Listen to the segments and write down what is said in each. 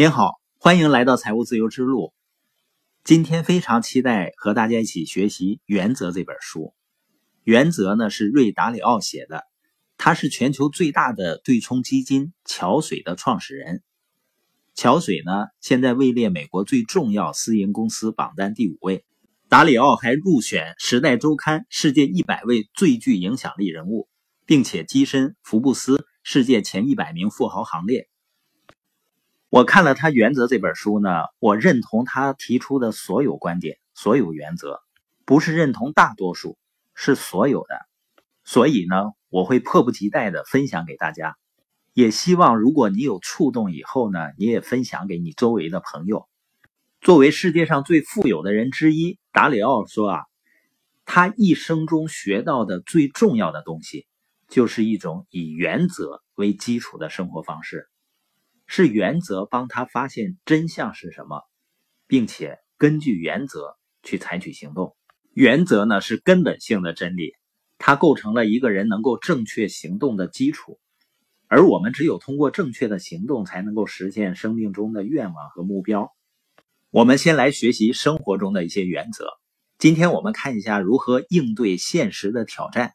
您好，欢迎来到财务自由之路。今天非常期待和大家一起学习《原则》这本书。《原则》呢是瑞达里奥写的，他是全球最大的对冲基金桥水的创始人。桥水呢现在位列美国最重要私营公司榜单第5位。达里奥还入选《时代周刊》世界100位最具影响力人物，并且跻身福布斯世界前100名富豪行列。我看了他《原则》这本书呢，我认同他提出的所有观点，所有原则，不是认同大多数，是所有的。所以呢，我会迫不及待的分享给大家，也希望如果你有触动以后呢，你也分享给你周围的朋友。作为世界上最富有的人之一，达里奥说啊，他一生中学到的最重要的东西，就是一种以原则为基础的生活方式。是原则帮他发现真相是什么，并且根据原则去采取行动。原则呢是根本性的真理，它构成了一个人能够正确行动的基础。而我们只有通过正确的行动，才能够实现生命中的愿望和目标。我们先来学习生活中的一些原则。今天我们看一下如何应对现实的挑战。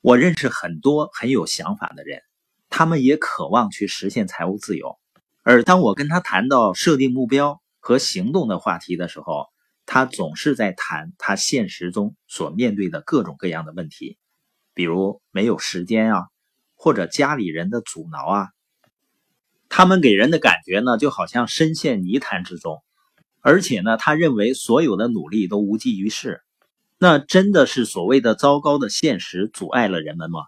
我认识很多很有想法的人，他们也渴望去实现财务自由，而当我跟他谈到设定目标和行动的话题的时候，他总是在谈他现实中所面对的各种各样的问题，比如没有时间啊，或者家里人的阻挠啊。他们给人的感觉呢，就好像深陷泥潭之中，而且呢，他认为所有的努力都无济于事。那真的是所谓的糟糕的现实阻碍了人们吗？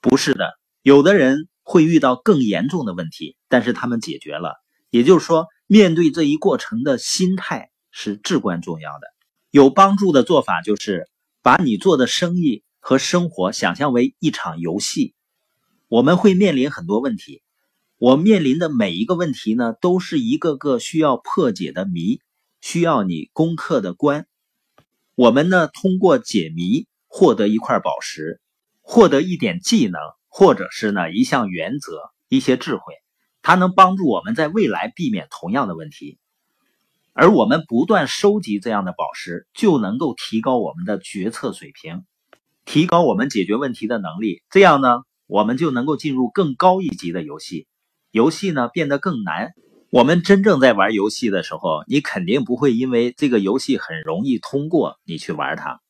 不是的。有的人会遇到更严重的问题，但是他们解决了。也就是说，面对这一过程的心态是至关重要的。有帮助的做法就是把你做的生意和生活想象为一场游戏。我们会面临很多问题，我面临的每一个问题呢，都是一个个需要破解的谜，需要你攻克的关。我们呢，通过解谜获得一块宝石，获得一点技能，或者是呢一项原则，一些智慧，它能帮助我们在未来避免同样的问题。而我们不断收集这样的宝石，就能够提高我们的决策水平，提高我们解决问题的能力。这样呢，我们就能够进入更高一级的游戏，游戏呢变得更难。我们真正在玩游戏的时候，你肯定不会因为这个游戏很容易通过你去玩它。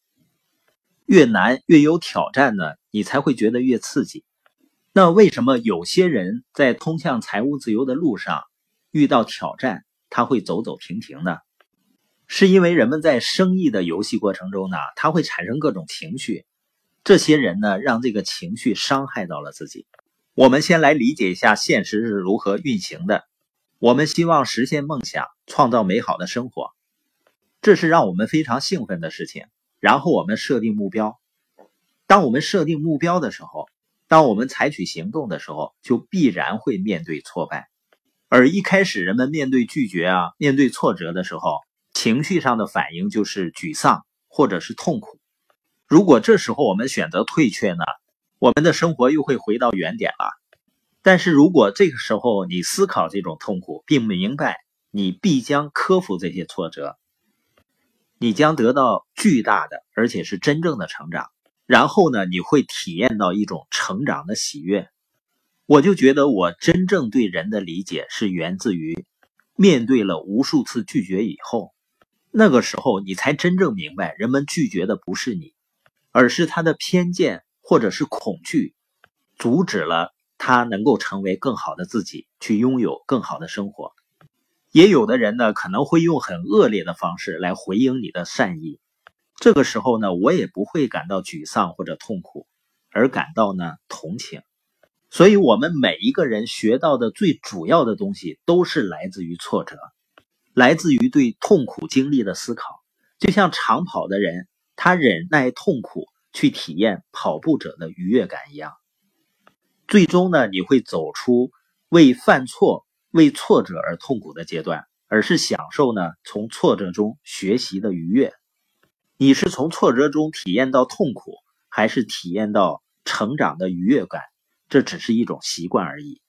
越难越有挑战呢，你才会觉得越刺激。那为什么有些人在通向财务自由的路上遇到挑战，他会走走停停呢？是因为人们在生意的游戏过程中呢，他会产生各种情绪，这些人呢，让这个情绪伤害到了自己。我们先来理解一下现实是如何运行的。我们希望实现梦想，创造美好的生活，这是让我们非常兴奋的事情。然后我们设定目标，当我们设定目标的时候，当我们采取行动的时候，就必然会面对挫败。而一开始人们面对拒绝啊，面对挫折的时候，情绪上的反应就是沮丧或者是痛苦。如果这时候我们选择退却呢，我们的生活又会回到原点了。但是如果这个时候你思考这种痛苦，并明白你必将克服这些挫折，你将得到巨大的而且是真正的成长。然后呢，你会体验到一种成长的喜悦。我就觉得我真正对人的理解是源自于面对了无数次拒绝以后，那个时候你才真正明白，人们拒绝的不是你，而是他的偏见或者是恐惧，阻止了他能够成为更好的自己，去拥有更好的生活。也有的人呢，可能会用很恶劣的方式来回应你的善意。这个时候呢，我也不会感到沮丧或者痛苦，而感到呢同情。所以我们每一个人学到的最主要的东西，都是来自于挫折，来自于对痛苦经历的思考。就像长跑的人，他忍耐痛苦去体验跑步者的愉悦感一样。最终呢，你会走出为犯错、为挫折而痛苦的阶段，而是享受呢从挫折中学习的愉悦。你是从挫折中体验到痛苦，还是体验到成长的愉悦感？这只是一种习惯而已。